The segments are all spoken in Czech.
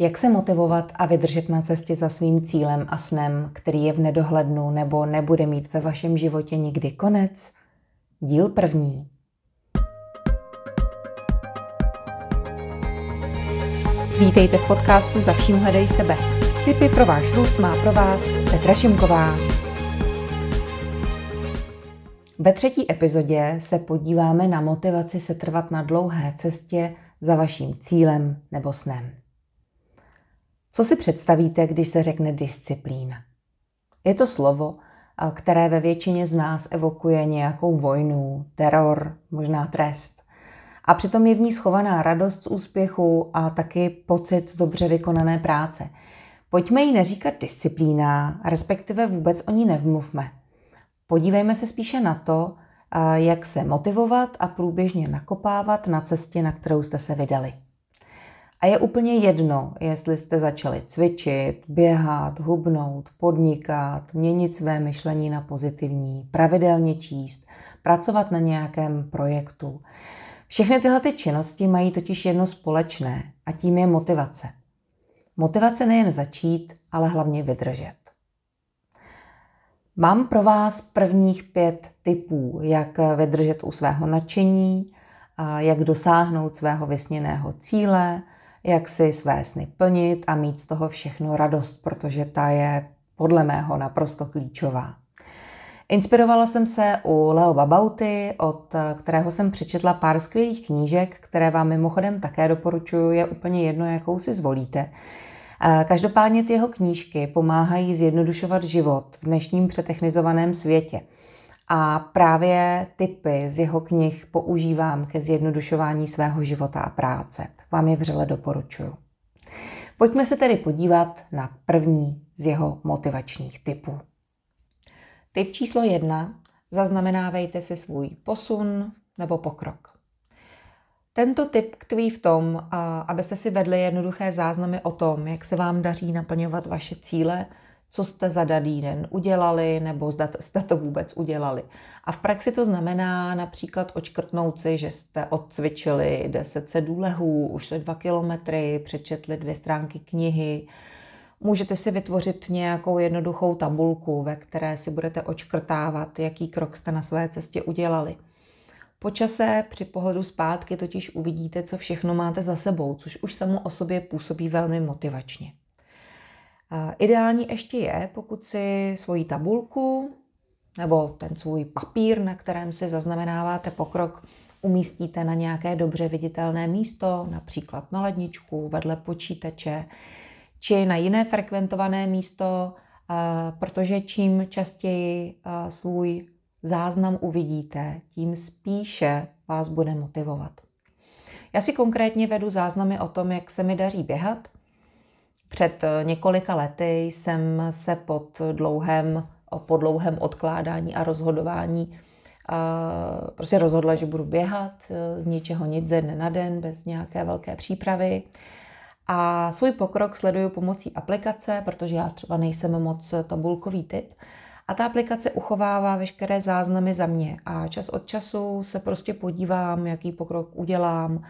Jak se motivovat a vydržet na cestě za svým cílem a snem, který je v nedohlednu nebo nebude mít ve vašem životě nikdy konec? Díl první. Vítejte v podcastu Za vším hledej sebe. Tipy pro váš růst má pro vás Petra Šimková. Ve třetí epizodě se podíváme na motivaci setrvat na dlouhé cestě za vaším cílem nebo snem. Co si představíte, když se řekne disciplína? Je to slovo, které ve většině z nás evokuje nějakou vojnu, teror, možná trest. A přitom je v ní schovaná radost z úspěchu a taky pocit z dobře vykonané práce. Pojďme jí neříkat disciplína, respektive vůbec o ní nevmluvme. Podívejme se spíše na to, jak se motivovat a průběžně nakopávat na cestě, na kterou jste se vydali. A je úplně jedno, jestli jste začali cvičit, běhat, hubnout, podnikat, měnit své myšlení na pozitivní, pravidelně číst, pracovat na nějakém projektu. Všechny tyhle činnosti mají totiž jedno společné a tím je motivace. Motivace nejen začít, ale hlavně vydržet. Mám pro vás prvních 5 tipů, jak vydržet u svého nadšení, jak dosáhnout svého vysněného cíle, jak si své sny plnit a mít z toho všechno radost, protože ta je podle mého naprosto klíčová. Inspirovala jsem se u Leo Babauty, od kterého jsem přečetla pár skvělých knížek, které vám mimochodem také doporučuju, je úplně jedno, jakou si zvolíte. Každopádně ty jeho knížky pomáhají zjednodušovat život v dnešním přetechnizovaném světě. A právě tipy z jeho knih používám ke zjednodušování svého života a práce. Tak vám je vřele doporučuju. Pojďme se tedy podívat na první z jeho motivačních tipů. Tip číslo 1. Zaznamenávejte si svůj posun nebo pokrok. Tento tip tkví v tom, abyste si vedli jednoduché záznamy o tom, jak se vám daří naplňovat vaše cíle, co jste za daný den udělali, nebo zda jste to vůbec udělali. A v praxi to znamená například odškrtnout si, že jste odcvičili 10 sedulehů, ušli 2 kilometry, přečetli 2 stránky knihy. Můžete si vytvořit nějakou jednoduchou tabulku, ve které si budete odškrtávat, jaký krok jste na své cestě udělali. Po čase při pohledu zpátky totiž uvidíte, co všechno máte za sebou, což už samo o sobě působí velmi motivačně. Ideální ještě je, pokud si svoji tabulku nebo ten svůj papír, na kterém si zaznamenáváte pokrok, umístíte na nějaké dobře viditelné místo, například na ledničku, vedle počítače, či na jiné frekventované místo, protože čím častěji svůj záznam uvidíte, tím spíše vás bude motivovat. Já si konkrétně vedu záznamy o tom, jak se mi daří běhat. Před několika lety jsem se po dlouhém odkládání a rozhodování prostě rozhodla, že budu běhat z ničeho nic, ze dne na den, bez nějaké velké přípravy. A svůj pokrok sleduju pomocí aplikace, protože já třeba nejsem moc tabulkový typ. A ta aplikace uchovává veškeré záznamy za mě. A čas od času se prostě podívám, jaký pokrok udělám,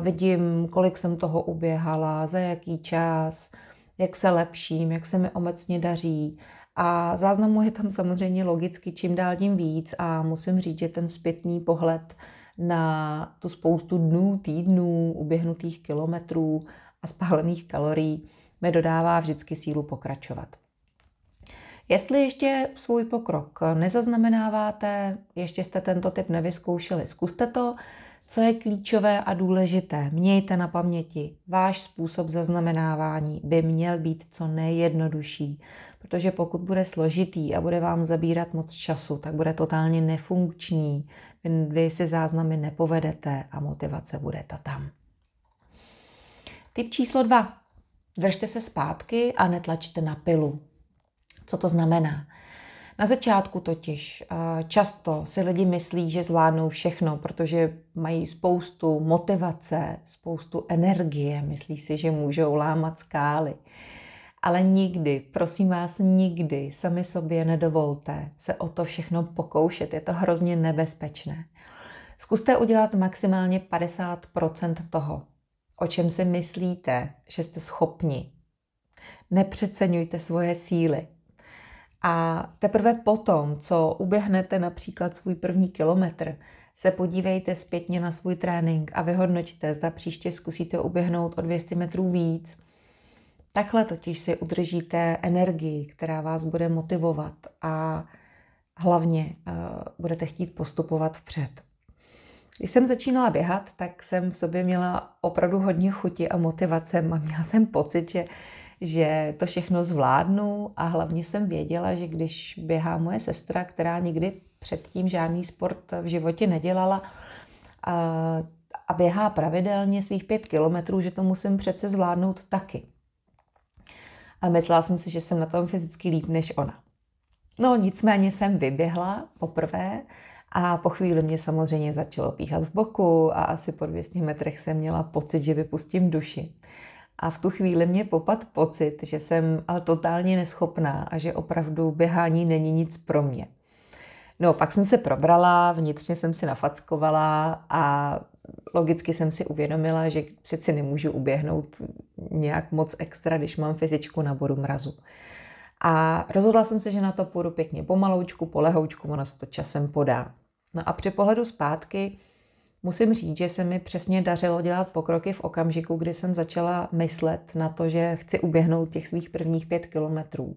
vidím, kolik jsem toho uběhala, za jaký čas, jak se lepším, jak se mi obecně daří. A záznamů je tam samozřejmě logicky čím dál tím víc a musím říct, že ten zpětný pohled na tu spoustu dnů, týdnů, uběhnutých kilometrů a spálených kalorií mi dodává vždycky sílu pokračovat. Jestli ještě svůj pokrok nezaznamenáváte, ještě jste tento tip nevyzkoušeli, zkuste to. Co je klíčové a důležité, mějte na paměti, váš způsob zaznamenávání by měl být co nejjednodušší, protože pokud bude složitý a bude vám zabírat moc času, tak bude totálně nefunkční, vy si záznamy nepovedete a motivace bude ta tam. Tip číslo 2. Držte se zpátky a netlačte na pilu. Co to znamená? Na začátku totiž často si lidi myslí, že zvládnou všechno, protože mají spoustu motivace, spoustu energie, myslí si, že můžou lámat skály. Ale nikdy, prosím vás, nikdy sami sobě nedovolte se o to všechno pokoušet, je to hrozně nebezpečné. Zkuste udělat maximálně 50% toho, o čem si myslíte, že jste schopni. Nepřeceňujte svoje síly. A teprve potom, co uběhnete například svůj první kilometr, se podívejte zpětně na svůj trénink a vyhodnoťte, zda příště zkusíte uběhnout o 200 metrů víc. Takhle totiž si udržíte energii, která vás bude motivovat a hlavně budete chtít postupovat vpřed. Když jsem začínala běhat, tak jsem v sobě měla opravdu hodně chuti a motivace a měla jsem pocit, že to všechno zvládnu a hlavně jsem věděla, že když běhá moje sestra, která nikdy předtím žádný sport v životě nedělala a běhá pravidelně svých 5 kilometrů, že to musím přece zvládnout taky. A myslela jsem si, že jsem na tom fyzicky líp než ona. No nicméně jsem vyběhla poprvé a po chvíli mě samozřejmě začalo píchat v boku a asi po 200 metrech jsem měla pocit, že vypustím duši. A v tu chvíli mě popadl pocit, že jsem ale totálně neschopná a že opravdu běhání není nic pro mě. No, pak jsem se probrala, vnitřně jsem si nafackovala a logicky jsem si uvědomila, že přeci nemůžu uběhnout nějak moc extra, když mám fyzičku na bodu mrazu. A rozhodla jsem se, že na to půjdu pěkně pomaloučku, polehoučku, ono se to časem podá. No a při pohledu zpátky musím říct, že se mi přesně dařilo dělat pokroky v okamžiku, kdy jsem začala myslet na to, že chci uběhnout těch svých prvních 5 kilometrů.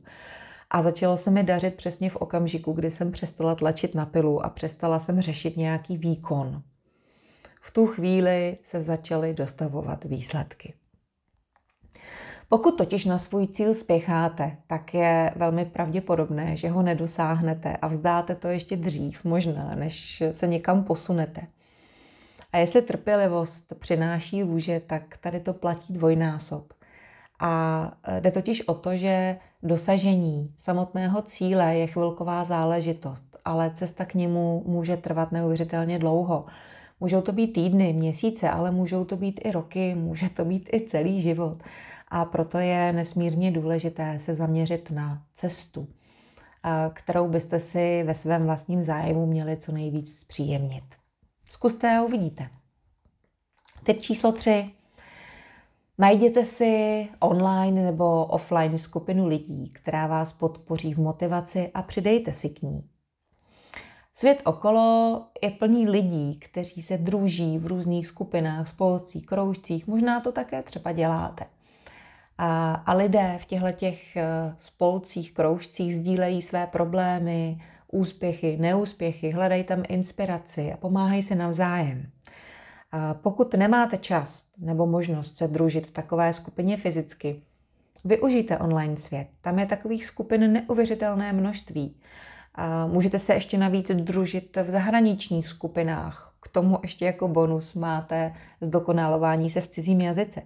A začalo se mi dařit přesně v okamžiku, kdy jsem přestala tlačit na pilu a přestala jsem řešit nějaký výkon. V tu chvíli se začaly dostavovat výsledky. Pokud totiž na svůj cíl spěcháte, tak je velmi pravděpodobné, že ho nedosáhnete a vzdáte to ještě dřív možná, než se někam posunete. A jestli trpělivost přináší růže, tak tady to platí dvojnásob. A jde totiž o to, že dosažení samotného cíle je chvilková záležitost, ale cesta k němu může trvat neuvěřitelně dlouho. Můžou to být týdny, měsíce, ale můžou to být i roky, může to být i celý život. A proto je nesmírně důležité se zaměřit na cestu, kterou byste si ve svém vlastním zájmu měli co nejvíc zpříjemnit. Zkuste a uvidíte. Tip číslo 3. Najděte si online nebo offline skupinu lidí, která vás podpoří v motivaci a přidejte si k ní. Svět okolo je plný lidí, kteří se druží v různých skupinách, spolcích, kroužcích, možná to také třeba děláte. A lidé v těchto spolcích, kroužcích sdílejí své problémy, úspěchy, neúspěchy, hledají tam inspiraci a pomáhají se navzájem. A pokud nemáte čas nebo možnost se družit v takové skupině fyzicky, využijte online svět. Tam je takových skupin neuvěřitelné množství. A můžete se ještě navíc družit v zahraničních skupinách. K tomu ještě jako bonus máte zdokonalování se v cizím jazyce.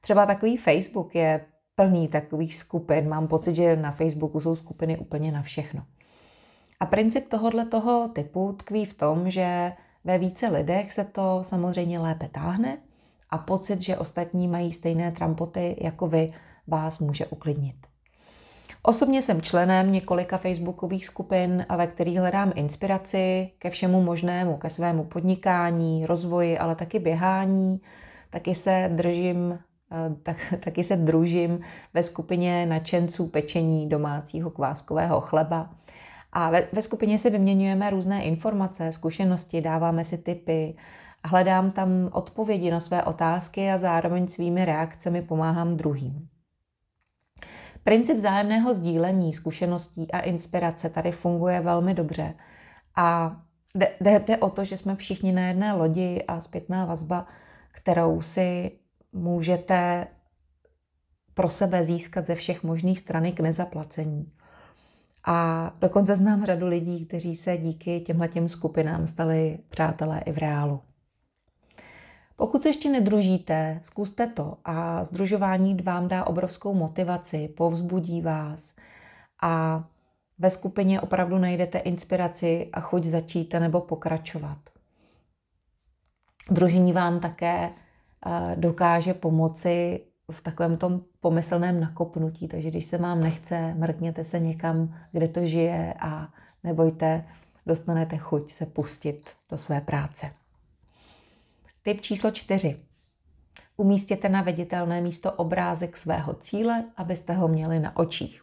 Třeba takový Facebook je plný takových skupin. Mám pocit, že na Facebooku jsou skupiny úplně na všechno. A princip tohoto typu tkví v tom, že ve více lidech se to samozřejmě lépe táhne a pocit, že ostatní mají stejné trampoty jako vy, vás může uklidnit. Osobně jsem členem několika facebookových skupin, ve kterých hledám inspiraci ke všemu možnému, ke svému podnikání, rozvoji, ale taky běhání. Taky se družím ve skupině nadšenců pečení domácího kváskového chleba. A ve skupině si vyměňujeme různé informace, zkušenosti, dáváme si tipy. Hledám tam odpovědi na své otázky a zároveň svými reakcemi pomáhám druhým. Princip vzájemného sdílení zkušeností a inspirace tady funguje velmi dobře. A jde o to, že jsme všichni na jedné lodi a zpětná vazba, kterou si můžete pro sebe získat ze všech možných stran k nezaplacení. A dokonce znám řadu lidí, kteří se díky těmhletěm skupinám stali přátelé i v reálu. Pokud se ještě nedružíte, zkuste to a sdružování vám dá obrovskou motivaci, povzbudí vás a ve skupině opravdu najdete inspiraci a chuť začít nebo pokračovat. Družení vám také dokáže pomoci v takovém tom pomyslném nakopnutí, takže když se vám nechce, mrkněte se někam, kde to žije a nebojte, dostanete chuť se pustit do své práce. Tip číslo 4. Umístěte na viditelné místo obrázek svého cíle, abyste ho měli na očích.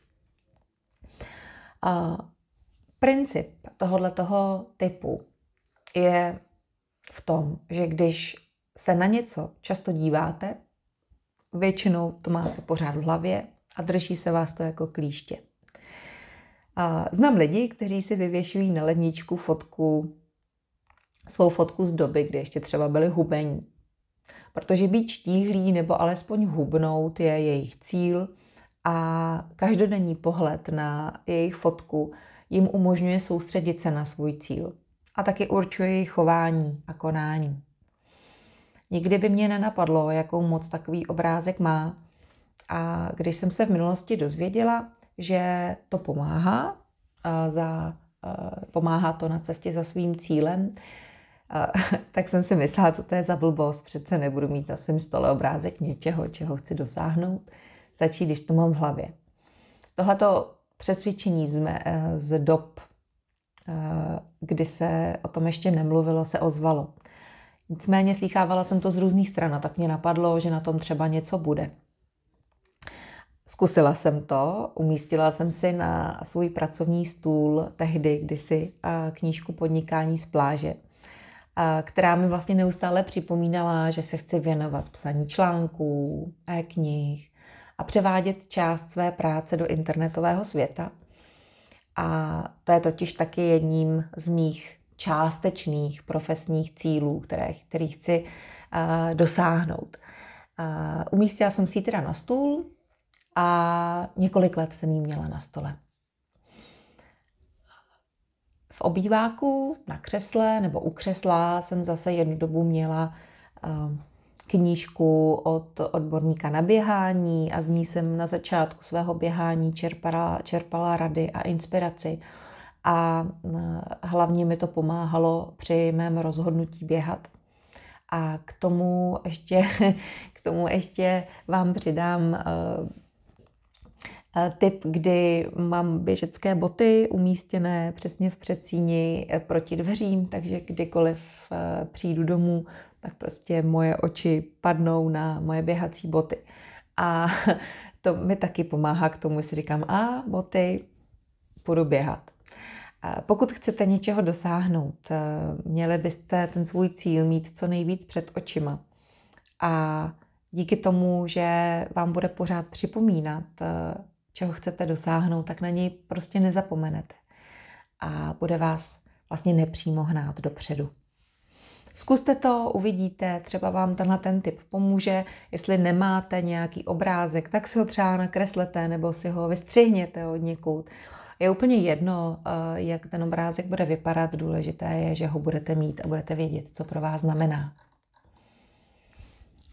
Princip tohoto typu je v tom, že když se na něco často díváte, většinou to máte pořád v hlavě a drží se vás to jako klíště. Znám lidi, kteří si vyvěšují na ledničku svou fotku z doby, kdy ještě třeba byli hubení. Protože být štíhlí nebo alespoň hubnout je jejich cíl a každodenní pohled na jejich fotku jim umožňuje soustředit se na svůj cíl a taky určuje jejich chování a konání. Nikdy by mě nenapadlo, jakou moc takový obrázek má, a když jsem se v minulosti dozvěděla, že to pomáhá to na cestě za svým cílem, tak jsem si myslela, co to je za blbost, přece nebudu mít na svém stole obrázek něčeho, čeho chci dosáhnout, stačí, když to mám v hlavě. Tohleto přesvědčení z dob, kdy se o tom ještě nemluvilo, se ozvalo. Nicméně slýchávala jsem to z různých stran a tak mě napadlo, že na tom třeba něco bude. Zkusila jsem to, umístila jsem si na svůj pracovní stůl tehdy kdysi knížku Podnikání z pláže, která mi vlastně neustále připomínala, že se chci věnovat psaní článků, knih a převádět část své práce do internetového světa. A to je totiž taky jedním z mých částečných profesních cílů, který chci dosáhnout. Umístila jsem si ji teda na stůl a několik let jsem ji měla na stole. V obýváku, na křesle nebo u křesla jsem zase jednu dobu měla knížku od odborníka na běhání a z ní jsem na začátku svého běhání čerpala rady a inspiraci. A hlavně mi to pomáhalo při mém rozhodnutí běhat. A k tomu ještě vám přidám tip, kdy mám běžecké boty umístěné přesně v předsíni proti dveřím, takže kdykoliv přijdu domů, tak prostě moje oči padnou na moje běhací boty. A to mi taky pomáhá k tomu, že si říkám, boty, půjdu běhat. Pokud chcete něčeho dosáhnout, měli byste ten svůj cíl mít co nejvíc před očima. A díky tomu, že vám bude pořád připomínat, čeho chcete dosáhnout, tak na něj prostě nezapomenete. A bude vás vlastně nepřímo hnát dopředu. Zkuste to, uvidíte, třeba vám ten tip pomůže. Jestli nemáte nějaký obrázek, tak si ho třeba nakreslete nebo si ho vystřihněte od někud. Je úplně jedno, jak ten obrázek bude vypadat, důležité je, že ho budete mít a budete vědět, co pro vás znamená.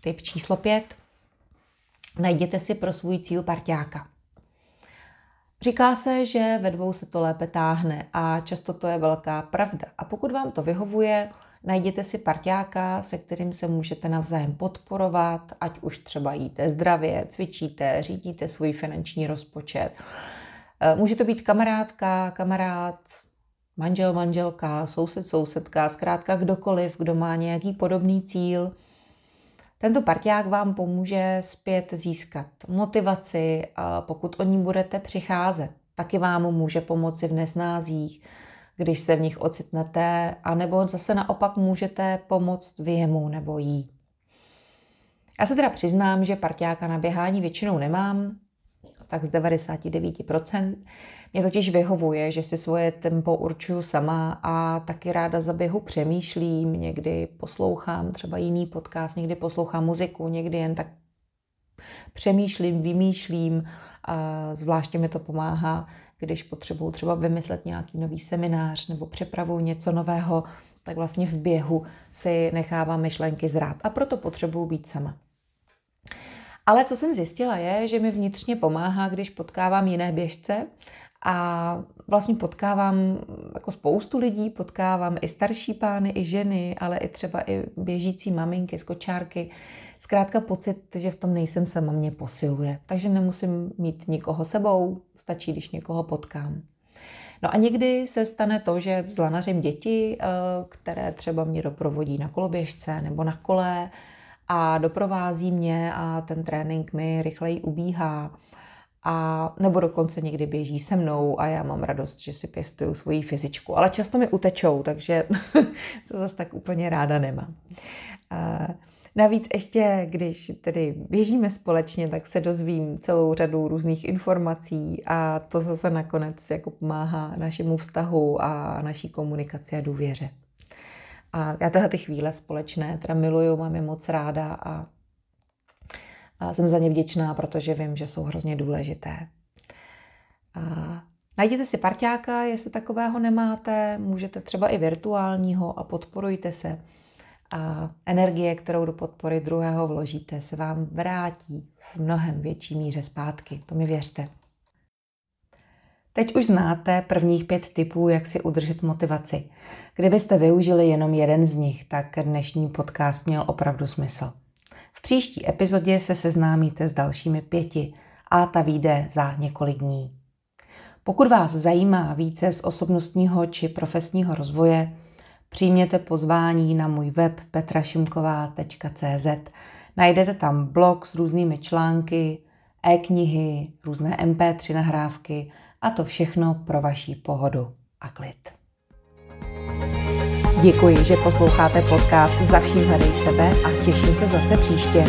Tip číslo 5. Najděte si pro svůj cíl parťáka. Říká se, že ve dvou se to lépe táhne a často to je velká pravda. A pokud vám to vyhovuje, najděte si parťáka, se kterým se můžete navzájem podporovat, ať už třeba jíte zdravě, cvičíte, řídíte svůj finanční rozpočet. Může to být kamarádka, kamarád, manžel, manželka, soused, sousedka, zkrátka kdokoliv, kdo má nějaký podobný cíl. Tento parťák vám pomůže zpět získat motivaci, a pokud o ní budete přicházet. Taky vám může pomoci v nesnázích, když se v nich ocitnete, anebo zase naopak můžete pomoct vy jemu nebo jí. Já se teda přiznám, že parťáka na běhání většinou nemám, tak z 99%. Mě totiž vyhovuje, že si svoje tempo určuju sama a taky ráda za běhu přemýšlím, někdy poslouchám třeba jiný podcast, někdy poslouchám muziku, někdy jen tak přemýšlím, vymýšlím, a zvláště mi to pomáhá, když potřebuju třeba vymyslet nějaký nový seminář nebo přepravu něco nového, tak vlastně v běhu si nechávám myšlenky zrát a proto potřebuju být sama. Ale co jsem zjistila je, že mi vnitřně pomáhá, když potkávám jiné běžce a vlastně potkávám jako spoustu lidí, potkávám i starší pány, i ženy, ale i třeba i běžící maminky, kočárky. Zkrátka pocit, že v tom nejsem sama, mě posiluje. Takže nemusím mít nikoho sebou, stačí, když někoho potkám. No a někdy se stane to, že zlanařím děti, které třeba mě doprovodí na koloběžce nebo na kole, a doprovází mě a ten trénink mi rychleji ubíhá. A nebo dokonce někdy běží se mnou a já mám radost, že si pěstuju svoji fyzičku. Ale často mi utečou, takže to zase tak úplně ráda nemám. Navíc ještě, když tedy běžíme společně, tak se dozvím celou řadu různých informací a to zase nakonec jako pomáhá našemu vztahu a naší komunikaci a důvěře. A já tyhle chvíle společné teda miluju, mám je moc ráda a jsem za ně vděčná, protože vím, že jsou hrozně důležité. A najděte si parťáka, jestli takového nemáte, můžete třeba i virtuálního a podporujte se. A energie, kterou do podpory druhého vložíte, se vám vrátí v mnohem větší míře zpátky. To mi věřte. Teď už znáte prvních 5 tipů, jak si udržet motivaci. Kdybyste využili jenom jeden z nich, tak dnešní podcast měl opravdu smysl. V příští epizodě se seznámíte s dalšími 5 a ta vyjde za několik dní. Pokud vás zajímá více z osobnostního či profesního rozvoje, přijměte pozvání na můj web petrašimková.cz. Najdete tam blog s různými články, e-knihy, různé MP3 nahrávky a to všechno pro vaši pohodu a klid. Děkuji, že posloucháte podcast Za vším hledej sebe a těším se zase příště.